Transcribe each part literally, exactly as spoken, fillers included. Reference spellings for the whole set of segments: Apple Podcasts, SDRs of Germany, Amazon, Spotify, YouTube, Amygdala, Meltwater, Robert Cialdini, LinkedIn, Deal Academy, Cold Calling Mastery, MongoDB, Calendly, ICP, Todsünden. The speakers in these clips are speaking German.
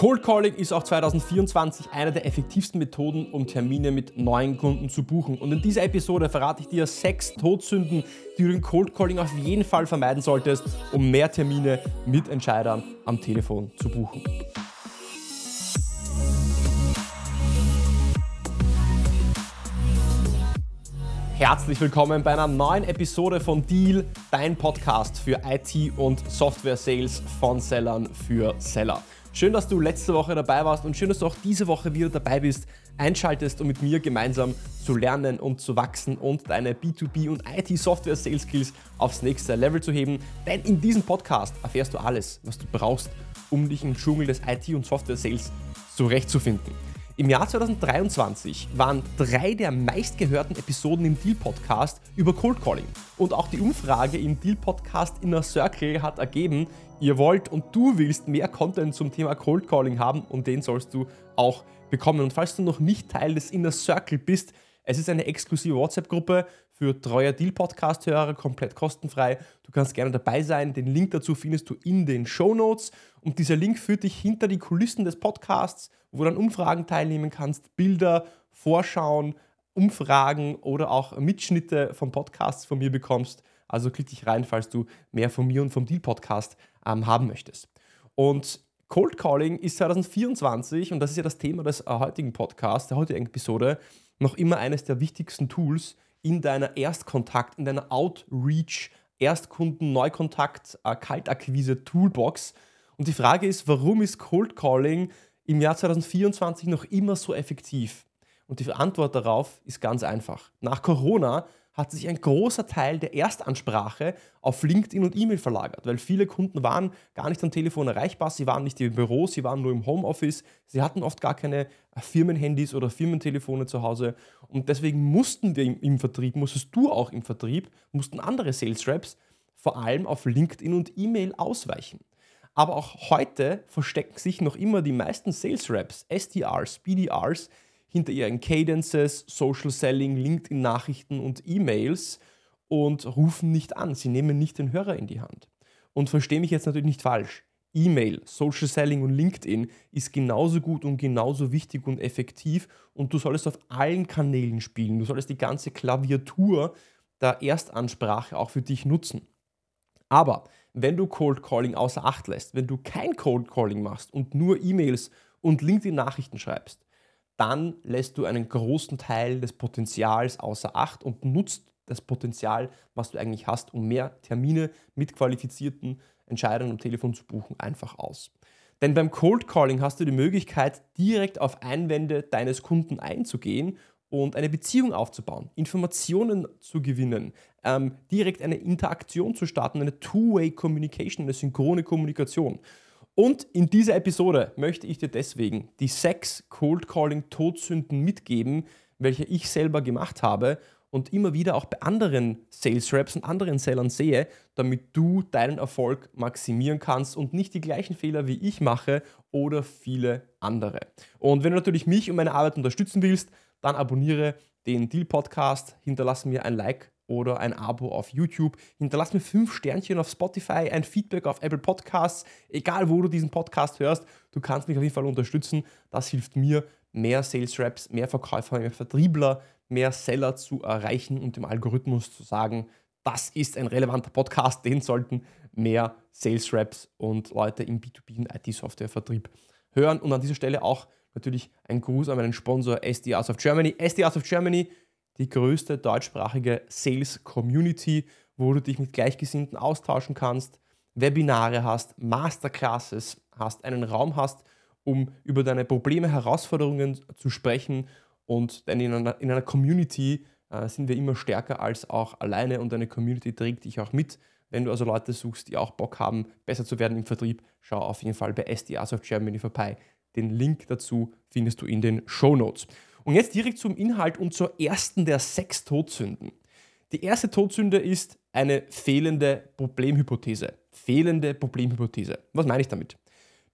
Cold Calling ist auch zwanzig vierundzwanzig eine der effektivsten Methoden, um Termine mit neuen Kunden zu buchen. Und in dieser Episode verrate ich dir sechs Todsünden, die du in Cold Calling auf jeden Fall vermeiden solltest, um mehr Termine mit Entscheidern am Telefon zu buchen. Herzlich willkommen bei einer neuen Episode von Deal, dein Podcast für I T- und Software-Sales von Sellern für Seller. Schön, dass du letzte Woche dabei warst und schön, dass du auch diese Woche wieder dabei bist, einschaltest, um mit mir gemeinsam zu lernen und zu wachsen und deine B zwei B- und I T-Software-Sales-Skills aufs nächste Level zu heben. Denn in diesem Podcast erfährst du alles, was du brauchst, um dich im Dschungel des I T- und Software-Sales zurechtzufinden. Im Jahr zwanzig dreiundzwanzig waren drei der meistgehörten Episoden im Deal-Podcast über Cold Calling. Und auch die Umfrage im Deal-Podcast Inner Circle hat ergeben, ihr wollt und du willst mehr Content zum Thema Cold Calling haben und den sollst du auch bekommen. Und falls du noch nicht Teil des Inner Circle bist, es ist eine exklusive WhatsApp-Gruppe für treue Deal-Podcast-Hörer, komplett kostenfrei. Du kannst gerne dabei sein. Den Link dazu findest du in den Shownotes. Und dieser Link führt dich hinter die Kulissen des Podcasts, wo du an Umfragen teilnehmen kannst, Bilder, Vorschauen, Umfragen oder auch Mitschnitte von Podcasts von mir bekommst. Also klick dich rein, falls du mehr von mir und vom Deal-Podcast ähm, haben möchtest. Und Cold Calling ist zwanzig vierundzwanzig, und das ist ja das Thema des heutigen Podcasts, der heutigen Episode, noch immer eines der wichtigsten Tools in deiner Erstkontakt, in deiner Outreach, Erstkunden, Neukontakt, äh, Kaltakquise, Toolbox. Und die Frage ist, warum ist Cold Calling im Jahr zwanzig vierundzwanzig noch immer so effektiv? Und die Antwort darauf ist ganz einfach. Nach Corona hat sich ein großer Teil der Erstansprache auf LinkedIn und E-Mail verlagert, weil viele Kunden waren gar nicht am Telefon erreichbar, sie waren nicht im Büro, sie waren nur im Homeoffice, sie hatten oft gar keine Firmenhandys oder Firmentelefone zu Hause und deswegen mussten wir im Vertrieb, musstest du auch im Vertrieb, mussten andere Sales Reps vor allem auf LinkedIn und E-Mail ausweichen. Aber auch heute verstecken sich noch immer die meisten Sales Reps, S D Rs, B D Rs, hinter ihren Cadences, Social Selling, LinkedIn-Nachrichten und E-Mails und rufen nicht an. Sie nehmen nicht den Hörer in die Hand. Und verstehe mich jetzt natürlich nicht falsch. E-Mail, Social Selling und LinkedIn ist genauso gut und genauso wichtig und effektiv und du solltest auf allen Kanälen spielen. Du solltest die ganze Klaviatur der Erstansprache auch für dich nutzen. Aber wenn du Cold Calling außer Acht lässt, wenn du kein Cold Calling machst und nur E-Mails und LinkedIn-Nachrichten schreibst, dann lässt du einen großen Teil des Potenzials außer Acht und nutzt das Potenzial, was du eigentlich hast, um mehr Termine mit qualifizierten Entscheidern am Telefon zu buchen, einfach aus. Denn beim Cold Calling hast du die Möglichkeit, direkt auf Einwände deines Kunden einzugehen und eine Beziehung aufzubauen, Informationen zu gewinnen, ähm, direkt eine Interaktion zu starten, eine Two-Way-Communication, eine synchrone Kommunikation. Und in dieser Episode möchte ich dir deswegen die sechs Cold Calling Todsünden mitgeben, welche ich selber gemacht habe und immer wieder auch bei anderen Sales Reps und anderen Sellern sehe, damit du deinen Erfolg maximieren kannst und nicht die gleichen Fehler wie ich mache oder viele andere. Und wenn du natürlich mich und meine Arbeit unterstützen willst, dann abonniere den Deal Podcast, hinterlasse mir ein Like oder ein Abo auf YouTube. Hinterlass mir fünf Sternchen auf Spotify, ein Feedback auf Apple Podcasts. Egal, wo du diesen Podcast hörst, du kannst mich auf jeden Fall unterstützen. Das hilft mir, mehr Sales Reps, mehr Verkäufer, mehr Vertriebler, mehr Seller zu erreichen und dem Algorithmus zu sagen, das ist ein relevanter Podcast, den sollten mehr Sales Reps und Leute im B zwei B und I T-Software-Vertrieb hören. Und an dieser Stelle auch natürlich ein Gruß an meinen Sponsor S D Rs of Germany. S D Rs of Germany, die größte deutschsprachige Sales-Community, wo du dich mit Gleichgesinnten austauschen kannst, Webinare hast, Masterclasses hast, einen Raum hast, um über deine Probleme, Herausforderungen zu sprechen. Und denn in einer, in einer Community äh, sind wir immer stärker als auch alleine und eine Community trägt dich auch mit. Wenn du also Leute suchst, die auch Bock haben, besser zu werden im Vertrieb, schau auf jeden Fall bei S D Rs of Germany vorbei. Den Link dazu findest du in den Shownotes. Und jetzt direkt zum Inhalt und zur ersten der sechs Todsünden. Die erste Todsünde ist eine fehlende Problemhypothese. Fehlende Problemhypothese. Was meine ich damit?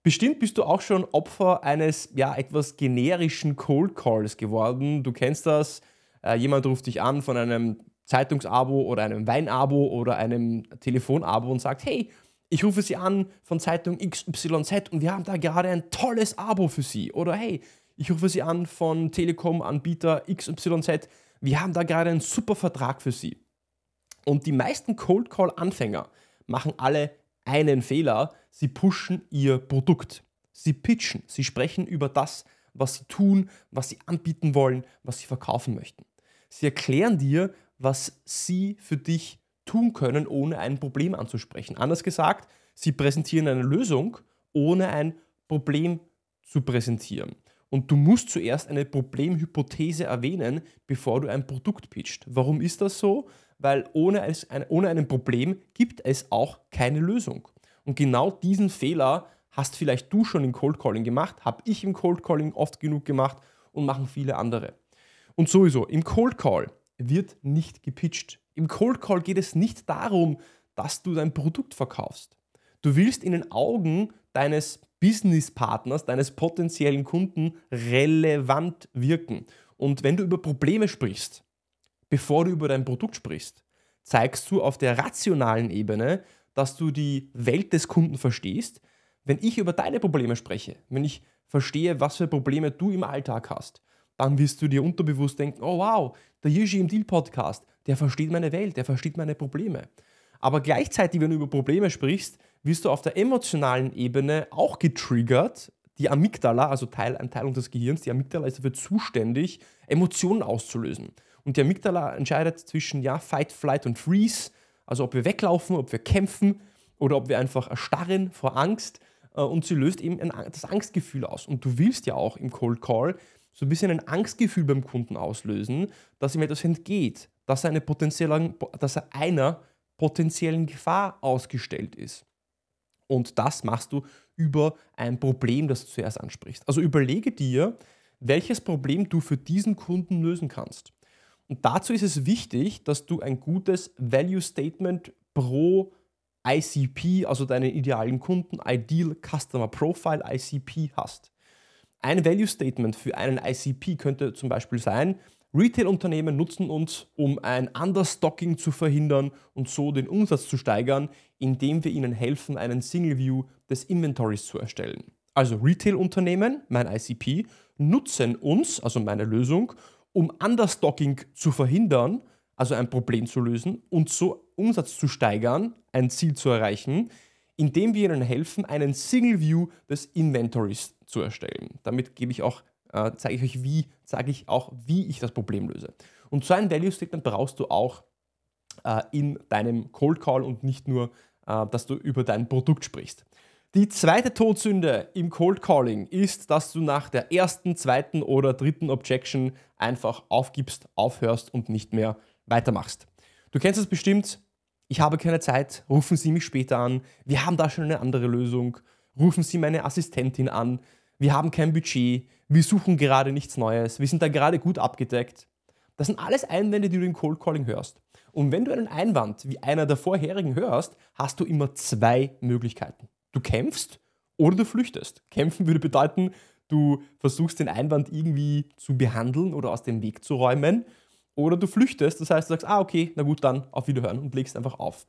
Bestimmt bist du auch schon Opfer eines ja etwas generischen Cold Calls geworden. Du kennst das. Äh, jemand ruft dich an von einem Zeitungsabo oder einem Weinabo oder einem Telefonabo und sagt, hey, ich rufe Sie an von Zeitung X Y Z und wir haben da gerade ein tolles Abo für Sie. Oder hey, ich rufe Sie an von Telekom-Anbieter X Y Z, wir haben da gerade einen super Vertrag für Sie. Und die meisten Cold-Call-Anfänger machen alle einen Fehler, sie pushen ihr Produkt. Sie pitchen, sie sprechen über das, was sie tun, was sie anbieten wollen, was sie verkaufen möchten. Sie erklären dir, was sie für dich tun können, ohne ein Problem anzusprechen. Anders gesagt, sie präsentieren eine Lösung, ohne ein Problem zu präsentieren. Und du musst zuerst eine Problemhypothese erwähnen, bevor du ein Produkt pitcht. Warum ist das so? Weil ohne, es, ohne ein Problem gibt es auch keine Lösung. Und genau diesen Fehler hast vielleicht du schon im Cold Calling gemacht, habe ich im Cold Calling oft genug gemacht und machen viele andere. Und sowieso, im Cold Call wird nicht gepitcht. Im Cold Call geht es nicht darum, dass du dein Produkt verkaufst. Du willst in den Augen deines Businesspartners, deines potenziellen Kunden relevant wirken. Und wenn du über Probleme sprichst, bevor du über dein Produkt sprichst, zeigst du auf der rationalen Ebene, dass du die Welt des Kunden verstehst. Wenn ich über deine Probleme spreche, wenn ich verstehe, was für Probleme du im Alltag hast, dann wirst du dir unterbewusst denken, oh wow, der Yuji im Deal-Podcast, der versteht meine Welt, der versteht meine Probleme. Aber gleichzeitig, wenn du über Probleme sprichst, wirst du auf der emotionalen Ebene auch getriggert. Die Amygdala, also Teil, eine Teilung des Gehirns, die Amygdala ist dafür zuständig, Emotionen auszulösen. Und die Amygdala entscheidet zwischen ja, Fight, Flight und Freeze, also ob wir weglaufen, ob wir kämpfen oder ob wir einfach erstarren vor Angst. Und sie löst eben das Angstgefühl aus. Und du willst ja auch im Cold Call so ein bisschen ein Angstgefühl beim Kunden auslösen, dass ihm etwas entgeht, dass er, eine potenzielle, dass er einer potenziellen Gefahr ausgestellt ist. Und das machst du über ein Problem, das du zuerst ansprichst. Also überlege dir, welches Problem du für diesen Kunden lösen kannst. Und dazu ist es wichtig, dass du ein gutes Value Statement pro I C P, also deinen idealen Kunden, Ideal Customer Profile, I C P, hast. Ein Value Statement für einen I C P könnte zum Beispiel sein, Retail-Unternehmen nutzen uns, um ein Understocking zu verhindern und so den Umsatz zu steigern, indem wir ihnen helfen, einen Single View des Inventories zu erstellen. Also Retail-Unternehmen, mein I C P, nutzen uns, also meine Lösung, um Understocking zu verhindern, also ein Problem zu lösen und so Umsatz zu steigern, ein Ziel zu erreichen, indem wir ihnen helfen, einen Single View des Inventories zu erstellen. Damit gebe ich auch zeige ich euch, wie, zeige ich auch, wie ich das Problem löse. Und so ein Value Statement brauchst du auch äh, in deinem Cold Call und nicht nur, äh, dass du über dein Produkt sprichst. Die zweite Todsünde im Cold Calling ist, dass du nach der ersten, zweiten oder dritten Objection einfach aufgibst, aufhörst und nicht mehr weitermachst. Du kennst es bestimmt, ich habe keine Zeit, rufen Sie mich später an, wir haben da schon eine andere Lösung, rufen Sie meine Assistentin an, wir haben kein Budget, wir suchen gerade nichts Neues, wir sind da gerade gut abgedeckt. Das sind alles Einwände, die du im Cold Calling hörst. Und wenn du einen Einwand wie einer der vorherigen hörst, hast du immer zwei Möglichkeiten. Du kämpfst oder du flüchtest. Kämpfen würde bedeuten, du versuchst den Einwand irgendwie zu behandeln oder aus dem Weg zu räumen. Oder du flüchtest, das heißt, du sagst, ah okay, na gut, dann auf Wiederhören und legst einfach auf.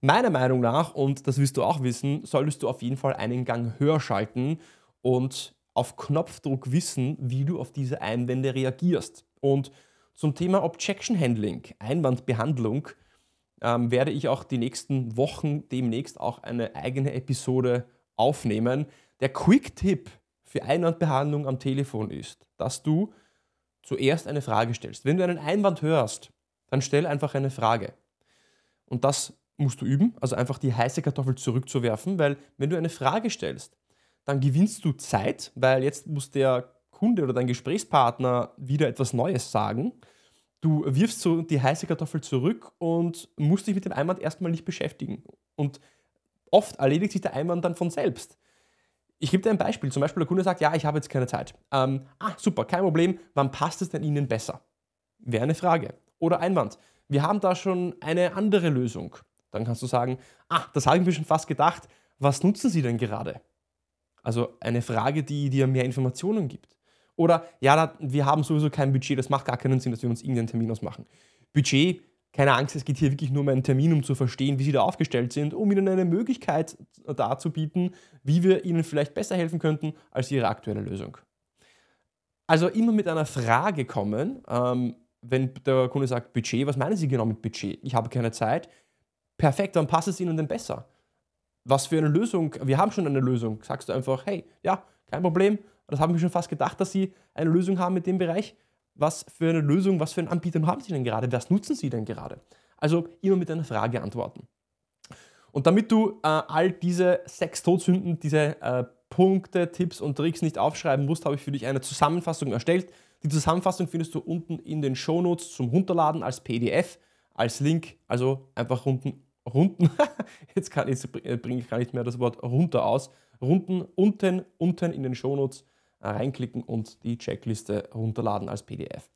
Meiner Meinung nach, und das wirst du auch wissen, solltest du auf jeden Fall einen Gang höher schalten und auf Knopfdruck wissen, wie du auf diese Einwände reagierst. Und zum Thema Objection Handling, Einwandbehandlung, ähm, werde ich auch die nächsten Wochen demnächst auch eine eigene Episode aufnehmen. Der Quick-Tipp für Einwandbehandlung am Telefon ist, dass du zuerst eine Frage stellst. Wenn du einen Einwand hörst, dann stell einfach eine Frage. Und das musst du üben, also einfach die heiße Kartoffel zurückzuwerfen, weil wenn du eine Frage stellst, dann gewinnst du Zeit, weil jetzt muss der Kunde oder dein Gesprächspartner wieder etwas Neues sagen. Du wirfst so die heiße Kartoffel zurück und musst dich mit dem Einwand erstmal nicht beschäftigen. Und oft erledigt sich der Einwand dann von selbst. Ich gebe dir ein Beispiel. Zum Beispiel der Kunde sagt, ja, ich habe jetzt keine Zeit. Ähm, ah, super, kein Problem. Wann passt es denn Ihnen besser? Wäre eine Frage. Oder Einwand. Wir haben da schon eine andere Lösung. Dann kannst du sagen, ah, das habe ich mir schon fast gedacht. Was nutzen Sie denn gerade? Also eine Frage, die dir mehr Informationen gibt. Oder, ja, wir haben sowieso kein Budget, das macht gar keinen Sinn, dass wir uns irgendeinen Termin ausmachen. Budget Keine Angst, es geht hier wirklich nur um einen Termin, um zu verstehen, wie sie da aufgestellt sind, um ihnen eine Möglichkeit darzubieten, wie wir ihnen vielleicht besser helfen könnten als ihre aktuelle Lösung. Also immer mit einer Frage kommen, ähm, wenn der Kunde sagt, Budget, was meinen Sie genau mit Budget? Ich habe keine Zeit. Perfekt, dann passt es Ihnen denn besser. Was für eine Lösung, wir haben schon eine Lösung. Sagst du einfach, hey, ja, kein Problem, das haben wir schon fast gedacht, dass Sie eine Lösung haben mit dem Bereich. Was für eine Lösung, was für einen Anbieter haben Sie denn gerade? Was nutzen Sie denn gerade? Also immer mit einer Frage antworten. Und damit du äh, all diese sechs Todsünden, diese äh, Punkte, Tipps und Tricks nicht aufschreiben musst, habe ich für dich eine Zusammenfassung erstellt. Die Zusammenfassung findest du unten in den Shownotes zum Runterladen als P D F, als Link. Also einfach unten, runden, jetzt kann ich, bringe ich gar nicht mehr das Wort runter aus, runden, unten, unten in den Shownotes reinklicken und die Checkliste runterladen als P D F.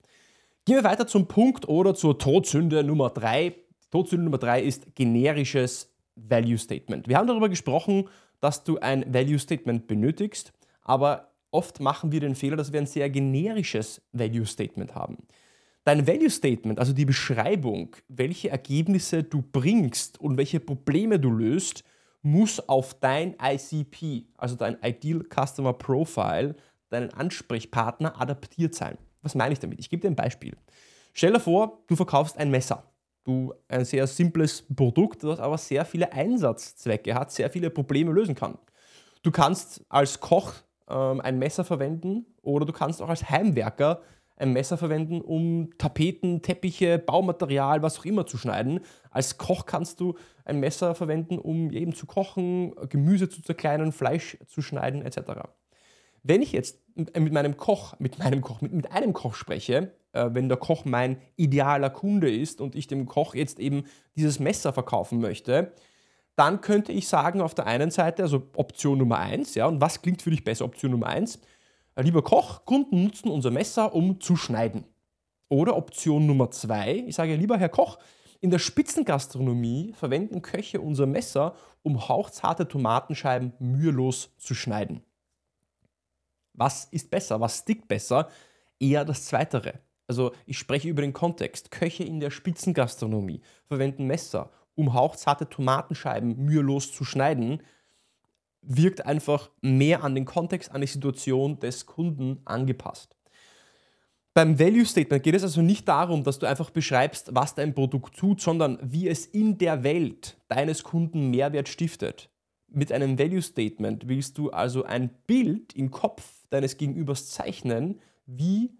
Gehen wir weiter zum Punkt oder zur Todsünde Nummer drei. Todsünde Nummer drei ist generisches Value Statement. Wir haben darüber gesprochen, dass du ein Value Statement benötigst, aber oft machen wir den Fehler, dass wir ein sehr generisches Value Statement haben. Dein Value Statement, also die Beschreibung, welche Ergebnisse du bringst und welche Probleme du löst, muss auf dein I C P, also dein Ideal Customer Profile, deinen Ansprechpartner adaptiert sein. Was meine ich damit? Ich gebe dir ein Beispiel. Stell dir vor, du verkaufst ein Messer. Du ein sehr simples Produkt, das aber sehr viele Einsatzzwecke hat, sehr viele Probleme lösen kann. Du kannst als Koch ähm, ein Messer verwenden oder du kannst auch als Heimwerker ein Messer verwenden, um Tapeten, Teppiche, Baumaterial, was auch immer zu schneiden. Als Koch kannst du ein Messer verwenden, um eben zu kochen, Gemüse zu zerkleinern, Fleisch zu schneiden et cetera. Wenn ich jetzt mit meinem Koch, mit meinem Koch, mit, mit einem Koch spreche, äh, wenn der Koch mein idealer Kunde ist und ich dem Koch jetzt eben dieses Messer verkaufen möchte, dann könnte ich sagen auf der einen Seite, also Option Nummer eins, ja, und was klingt für dich besser, Option Nummer eins? Lieber Koch, Kunden nutzen unser Messer, um zu schneiden. Oder Option Nummer zwei, ich sage, lieber Herr Koch, in der Spitzengastronomie verwenden Köche unser Messer, um hauchzarte Tomatenscheiben mühelos zu schneiden. Was ist besser? Was stickt besser? Eher das Zweitere. Also ich spreche über den Kontext. Köche in der Spitzengastronomie verwenden Messer, um hauchzarte Tomatenscheiben mühelos zu schneiden. Wirkt einfach mehr an den Kontext, an die Situation des Kunden angepasst. Beim Value Statement geht es also nicht darum, dass du einfach beschreibst, was dein Produkt tut, sondern wie es in der Welt deines Kunden Mehrwert stiftet. Mit einem Value Statement willst du also ein Bild im Kopf deines Gegenübers zeichnen, wie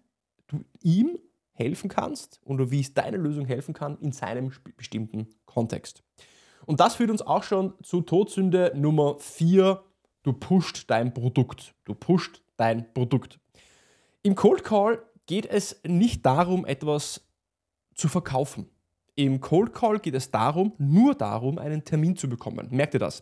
du ihm helfen kannst oder wie es deine Lösung helfen kann in seinem bestimmten Kontext. Und das führt uns auch schon zu Todsünde Nummer vier. Du pusht dein Produkt. Du pusht dein Produkt. Im Cold Call geht es nicht darum, etwas zu verkaufen. Im Cold Call geht es darum, nur darum, einen Termin zu bekommen. Merkt ihr das?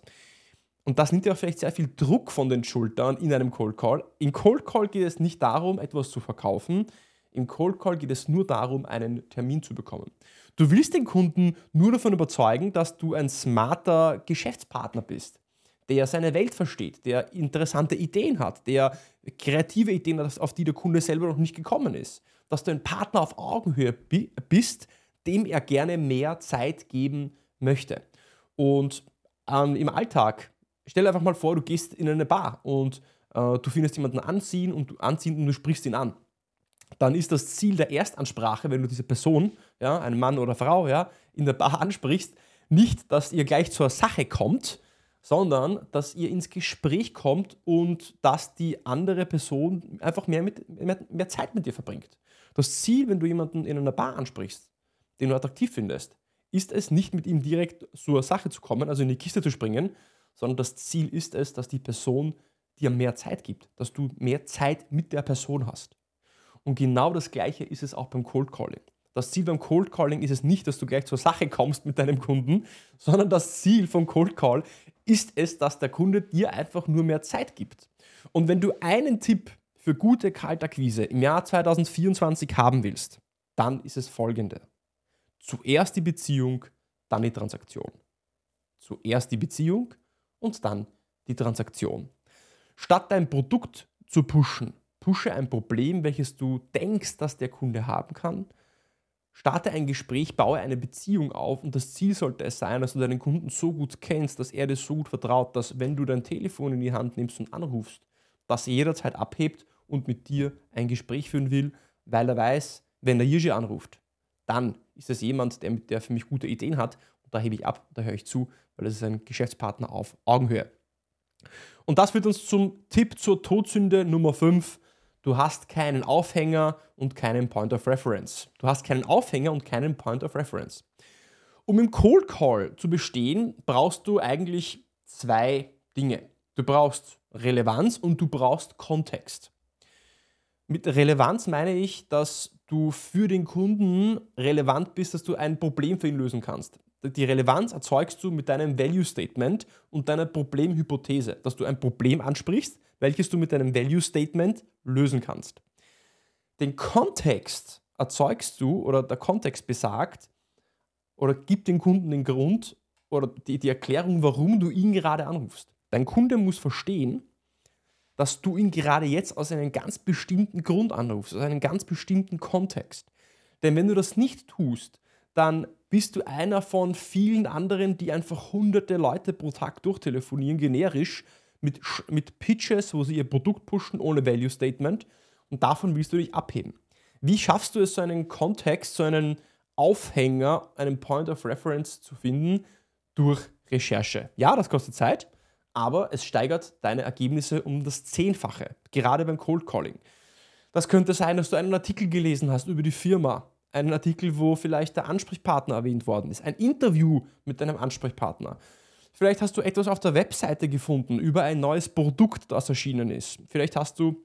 Und das nimmt ja vielleicht sehr viel Druck von den Schultern in einem Cold Call. Im Cold Call geht es nicht darum, etwas zu verkaufen. Im Cold Call geht es nur darum, einen Termin zu bekommen. Du willst den Kunden nur davon überzeugen, dass du ein smarter Geschäftspartner bist, der seine Welt versteht, der interessante Ideen hat, der kreative Ideen hat, auf die der Kunde selber noch nicht gekommen ist. Dass du ein Partner auf Augenhöhe bist, dem er gerne mehr Zeit geben möchte. Und ähm, im Alltag, stell dir einfach mal vor, du gehst in eine Bar und äh, du findest jemanden anziehen und du, anziehen und du sprichst ihn an. Dann ist das Ziel der Erstansprache, wenn du diese Person, ja, einen Mann oder Frau, ja, in der Bar ansprichst, nicht, dass ihr gleich zur Sache kommt, sondern dass ihr ins Gespräch kommt und dass die andere Person einfach mehr, mit, mehr, mehr Zeit mit dir verbringt. Das Ziel, wenn du jemanden in einer Bar ansprichst, den du attraktiv findest, ist es nicht, mit ihm direkt zur Sache zu kommen, also in die Kiste zu springen, sondern das Ziel ist es, dass die Person dir mehr Zeit gibt, dass du mehr Zeit mit der Person hast. Und genau das Gleiche ist es auch beim Cold Calling. Das Ziel beim Cold Calling ist es nicht, dass du gleich zur Sache kommst mit deinem Kunden, sondern das Ziel vom Cold Call ist es, dass der Kunde dir einfach nur mehr Zeit gibt. Und wenn du einen Tipp für gute Kaltakquise im Jahr zwanzig vierundzwanzig haben willst, dann ist es folgende. Zuerst die Beziehung, dann die Transaktion. Zuerst die Beziehung und dann die Transaktion. Statt dein Produkt zu pushen, pushe ein Problem, welches du denkst, dass der Kunde haben kann, Starte ein Gespräch, baue eine Beziehung auf und das Ziel sollte es sein, dass du deinen Kunden so gut kennst, dass er dir so gut vertraut, dass wenn du dein Telefon in die Hand nimmst und anrufst, dass er jederzeit abhebt und mit dir ein Gespräch führen will, weil er weiß, wenn der Jirschi anruft, dann ist das jemand, der, der für mich gute Ideen hat und da hebe ich ab, da höre ich zu, weil das ist ein Geschäftspartner auf Augenhöhe. Und das führt uns zum Tipp zur Todsünde Nummer fünf. Du hast keinen Aufhänger und keinen Point of Reference. Du hast keinen Aufhänger und keinen Point of Reference. Um im Cold Call zu bestehen, brauchst du eigentlich zwei Dinge. Du brauchst Relevanz und du brauchst Kontext. Mit Relevanz meine ich, dass du für den Kunden relevant bist, dass du ein Problem für ihn lösen kannst. Die Relevanz erzeugst du mit deinem Value Statement und deiner Problemhypothese, dass du ein Problem ansprichst, welches du mit deinem Value Statement lösen kannst. Den Kontext erzeugst du oder der Kontext besagt oder gibt dem Kunden den Grund oder die, die Erklärung, warum du ihn gerade anrufst. Dein Kunde muss verstehen, dass du ihn gerade jetzt aus einem ganz bestimmten Grund anrufst, aus einem ganz bestimmten Kontext. Denn wenn du das nicht tust, dann bist du einer von vielen anderen, die einfach hunderte Leute pro Tag durchtelefonieren, generisch, Mit, mit Pitches, wo sie ihr Produkt pushen, ohne Value Statement, und davon willst du dich abheben. Wie schaffst du es, so einen Kontext, so einen Aufhänger, einen Point of Reference zu finden? Durch Recherche. Ja, das kostet Zeit, aber es steigert deine Ergebnisse um das Zehnfache, gerade beim Cold Calling. Das könnte sein, dass du einen Artikel gelesen hast über die Firma, einen Artikel, wo vielleicht der Ansprechpartner erwähnt worden ist, ein Interview mit deinem Ansprechpartner. Vielleicht hast du etwas auf der Webseite gefunden über ein neues Produkt, das erschienen ist. Vielleicht hast du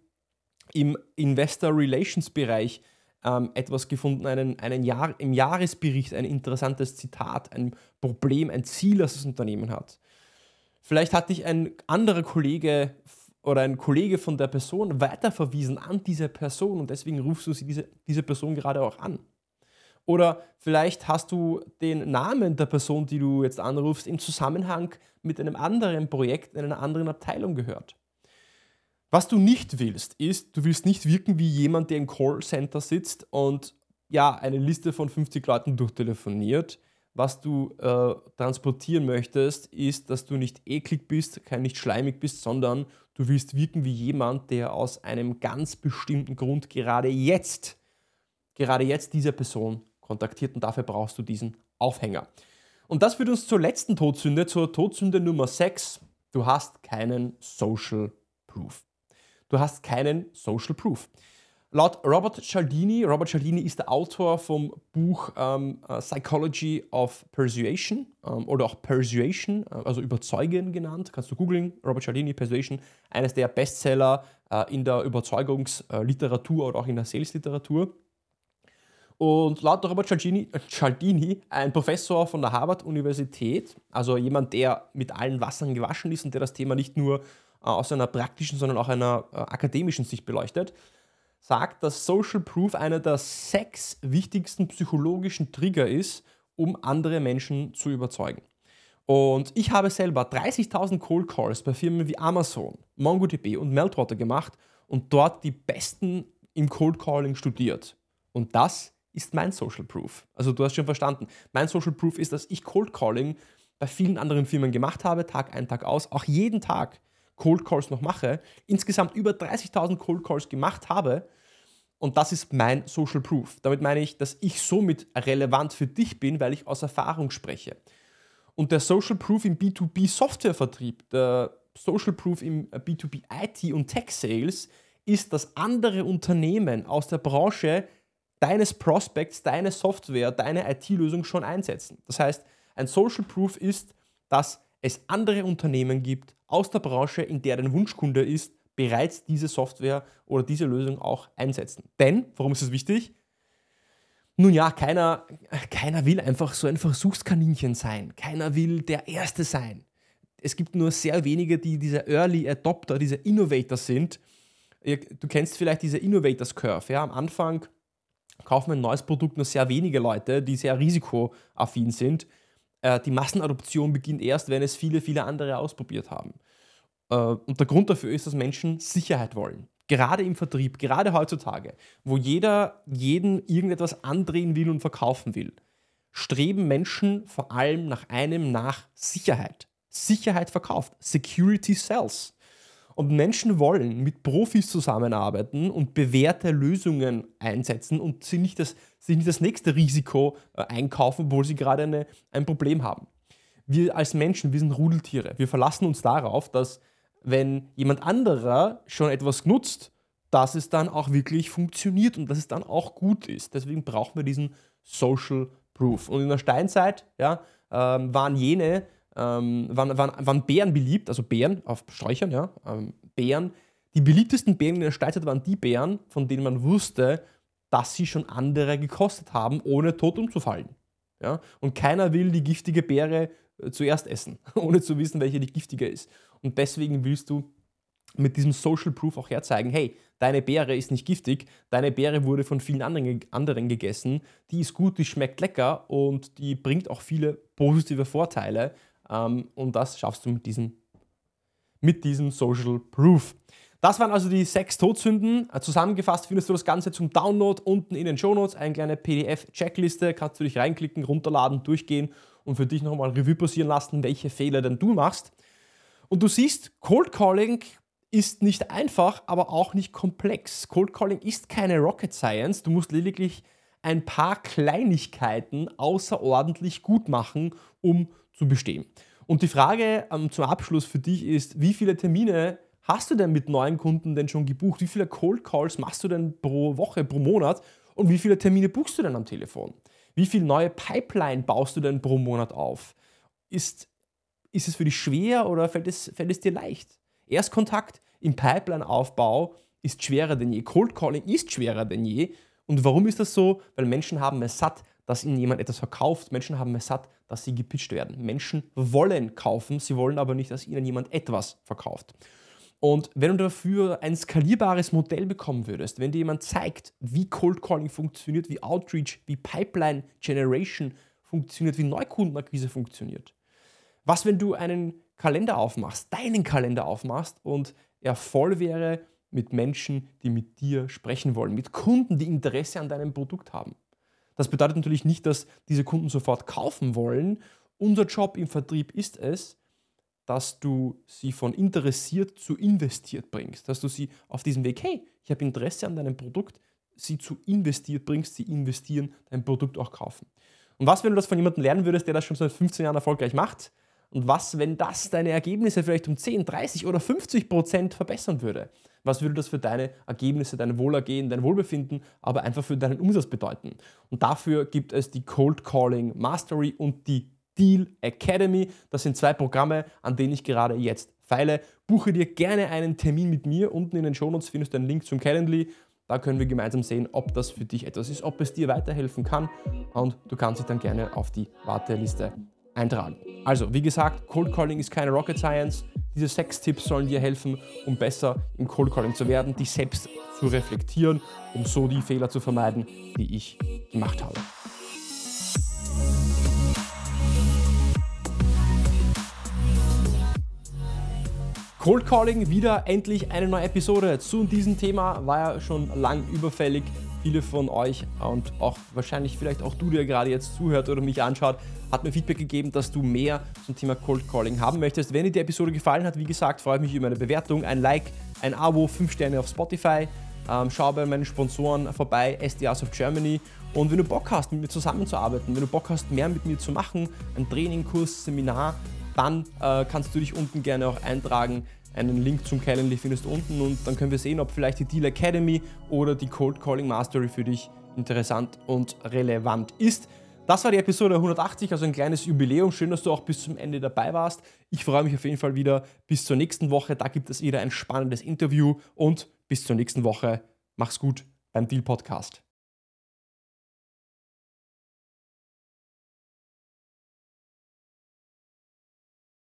im Investor Relations Bereich ähm, etwas gefunden, einen, einen Jahr, im Jahresbericht ein interessantes Zitat, ein Problem, ein Ziel, das das Unternehmen hat. Vielleicht hat dich ein anderer Kollege oder ein Kollege von der Person weiterverwiesen an diese Person und deswegen rufst du sie, diese, diese Person gerade auch an. Oder vielleicht hast du den Namen der Person, die du jetzt anrufst, im Zusammenhang mit einem anderen Projekt in einer anderen Abteilung gehört. Was du nicht willst, ist, du willst nicht wirken wie jemand, der im Callcenter sitzt und ja, eine Liste von fünfzig Leuten durchtelefoniert. Was du äh, transportieren möchtest, ist, dass du nicht eklig bist, kein nicht schleimig bist, sondern du willst wirken wie jemand, der aus einem ganz bestimmten Grund gerade jetzt, gerade jetzt diese Person kontaktiert, und dafür brauchst du diesen Aufhänger. Und das führt uns zur letzten Todsünde, zur Todsünde Nummer sechs. Du hast keinen Social Proof. Du hast keinen Social Proof. Laut Robert Cialdini, Robert Cialdini ist der Autor vom Buch ähm, Psychology of Persuasion ähm, oder auch Persuasion, also Überzeugen genannt, kannst du googeln, Robert Cialdini, Persuasion, eines der Bestseller äh, in der Überzeugungsliteratur oder auch in der Sales-Literatur. Und laut Robert Cialdini, Cialdini, ein Professor von der Harvard-Universität, also jemand, der mit allen Wassern gewaschen ist und der das Thema nicht nur aus einer praktischen, sondern auch einer akademischen Sicht beleuchtet, sagt, dass Social Proof einer der sechs wichtigsten psychologischen Trigger ist, um andere Menschen zu überzeugen. Und ich habe selber dreißigtausend Cold Calls bei Firmen wie Amazon, MongoDB und Meltwater gemacht und dort die Besten im Cold Calling studiert. Und das ist mein Social Proof. Also du hast schon verstanden. Mein Social Proof ist, dass ich Cold Calling bei vielen anderen Firmen gemacht habe, Tag ein, Tag aus, auch jeden Tag Cold Calls noch mache, insgesamt über dreißigtausend Cold Calls gemacht habe, und das ist mein Social Proof. Damit meine ich, dass ich somit relevant für dich bin, weil ich aus Erfahrung spreche. Und der Social Proof im B zwei B Softwarevertrieb, der Social Proof im B zwei B I T und Tech Sales ist, dass andere Unternehmen aus der Branche deines Prospects, deine Software, deine I T-Lösung schon einsetzen. Das heißt, ein Social Proof ist, dass es andere Unternehmen gibt aus der Branche, in der dein Wunschkunde ist, bereits diese Software oder diese Lösung auch einsetzen. Denn, warum ist das wichtig? Nun ja, keiner, keiner will einfach so ein Versuchskaninchen sein. Keiner will der Erste sein. Es gibt nur sehr wenige, die diese Early Adopter, diese Innovator sind. Du kennst vielleicht diese Innovators Curve. Ja? Am Anfang kaufen ein neues Produkt nur sehr wenige Leute, die sehr risikoaffin sind. Äh, die Massenadoption beginnt erst, wenn es viele, viele andere ausprobiert haben. Äh, und der Grund dafür ist, dass Menschen Sicherheit wollen. Gerade im Vertrieb, gerade heutzutage, wo jeder jeden irgendetwas andrehen will und verkaufen will, streben Menschen vor allem nach einem, nach Sicherheit. Sicherheit verkauft. Security sells. Und Menschen wollen mit Profis zusammenarbeiten und bewährte Lösungen einsetzen und sich nicht das, sich nicht das nächste Risiko einkaufen, obwohl sie gerade eine, ein Problem haben. Wir als Menschen, wir sind Rudeltiere. Wir verlassen uns darauf, dass wenn jemand anderer schon etwas nutzt, dass es dann auch wirklich funktioniert und dass es dann auch gut ist. Deswegen brauchen wir diesen Social Proof. Und in der Steinzeit ja, ähm, waren jene, ähm, waren, waren, waren Bären beliebt, also Bären auf Sträuchern, ja, ähm, Bären. Die beliebtesten Bären in der Steinzeit waren die Bären, von denen man wusste, dass sie schon andere gekostet haben, ohne tot umzufallen. Ja? Und keiner will die giftige Beere zuerst essen, ohne zu wissen, welche die giftiger ist. Und deswegen willst du mit diesem Social Proof auch herzeigen, hey, deine Beere ist nicht giftig, deine Beere wurde von vielen anderen, anderen gegessen, die ist gut, die schmeckt lecker und die bringt auch viele positive Vorteile. Ähm, und das schaffst du mit diesem, mit diesem Social Proof. Das waren also die sechs Todsünden. Zusammengefasst findest du das Ganze zum Download unten in den Shownotes, eine kleine P D F-Checkliste, kannst du dich reinklicken, runterladen, durchgehen und für dich nochmal Revue passieren lassen, welche Fehler denn du machst. Und du siehst, Cold Calling ist nicht einfach, aber auch nicht komplex. Cold Calling ist keine Rocket Science. Du musst lediglich ein paar Kleinigkeiten außerordentlich gut machen, um zu bestehen. Und die Frage ähm, zum Abschluss für dich ist, wie viele Termine hast du denn mit neuen Kunden denn schon gebucht? Wie viele Cold Calls machst du denn pro Woche, pro Monat? Und wie viele Termine buchst du denn am Telefon? Wie viel neue Pipeline baust du denn pro Monat auf? Ist, ist es für dich schwer oder fällt es, fällt es dir leicht? Erstkontakt im Pipeline-Aufbau ist schwerer denn je. Cold Calling ist schwerer denn je. Und warum ist das so? Weil Menschen haben es satt, dass ihnen jemand etwas verkauft. Menschen haben es satt, dass sie gepitcht werden. Menschen wollen kaufen, sie wollen aber nicht, dass ihnen jemand etwas verkauft. Und wenn du dafür ein skalierbares Modell bekommen würdest, wenn dir jemand zeigt, wie Cold Calling funktioniert, wie Outreach, wie Pipeline Generation funktioniert, wie Neukundenakquise funktioniert. Was, wenn du einen Kalender aufmachst, deinen Kalender aufmachst und er voll wäre mit Menschen, die mit dir sprechen wollen, mit Kunden, die Interesse an deinem Produkt haben. Das bedeutet natürlich nicht, dass diese Kunden sofort kaufen wollen. Unser Job im Vertrieb ist es, dass du sie von interessiert zu investiert bringst, dass du sie auf diesem Weg, hey, ich habe Interesse an deinem Produkt, sie zu investiert bringst, sie investieren, dein Produkt auch kaufen. Und was, wenn du das von jemandem lernen würdest, der das schon seit fünfzehn Jahren erfolgreich macht? Und was, wenn das deine Ergebnisse vielleicht um zehn, dreißig oder fünfzig Prozent verbessern würde? Was würde das für deine Ergebnisse, dein Wohlergehen, dein Wohlbefinden, aber einfach für deinen Umsatz bedeuten? Und dafür gibt es die Cold Calling Mastery und die Deal Academy. Das sind zwei Programme, an denen ich gerade jetzt feile. Buche dir gerne einen Termin mit mir. Unten in den Shownotes findest du einen Link zum Calendly. Da können wir gemeinsam sehen, ob das für dich etwas ist, ob es dir weiterhelfen kann. Und du kannst dich dann gerne auf die Warteliste eintragen. Also, wie gesagt, Cold Calling ist keine Rocket Science. Diese sechs Tipps sollen dir helfen, um besser im Cold Calling zu werden, dich selbst zu reflektieren, um so die Fehler zu vermeiden, die ich gemacht habe. Cold Calling, wieder endlich eine neue Episode zu diesem Thema, war ja schon lang überfällig. Viele von euch und auch wahrscheinlich vielleicht auch du, der gerade jetzt zuhört oder mich anschaut, hat mir Feedback gegeben, dass du mehr zum Thema Cold Calling haben möchtest. Wenn dir die Episode gefallen hat, wie gesagt, freue ich mich über eine Bewertung, ein Like, ein Abo, fünf Sterne auf Spotify. Ähm, schau bei meinen Sponsoren vorbei, S D Rs of Germany. Und wenn du Bock hast, mit mir zusammenzuarbeiten, wenn du Bock hast, mehr mit mir zu machen, ein Training, Kurs, Seminar, dann äh, kannst du dich unten gerne auch eintragen. Einen Link zum Calendly findest du unten und dann können wir sehen, ob vielleicht die Deal Academy oder die Cold Calling Mastery für dich interessant und relevant ist. Das war die Episode hundertachtzig, also ein kleines Jubiläum. Schön, dass du auch bis zum Ende dabei warst. Ich freue mich auf jeden Fall wieder bis zur nächsten Woche. Da gibt es wieder ein spannendes Interview und bis zur nächsten Woche. Mach's gut beim Deal Podcast.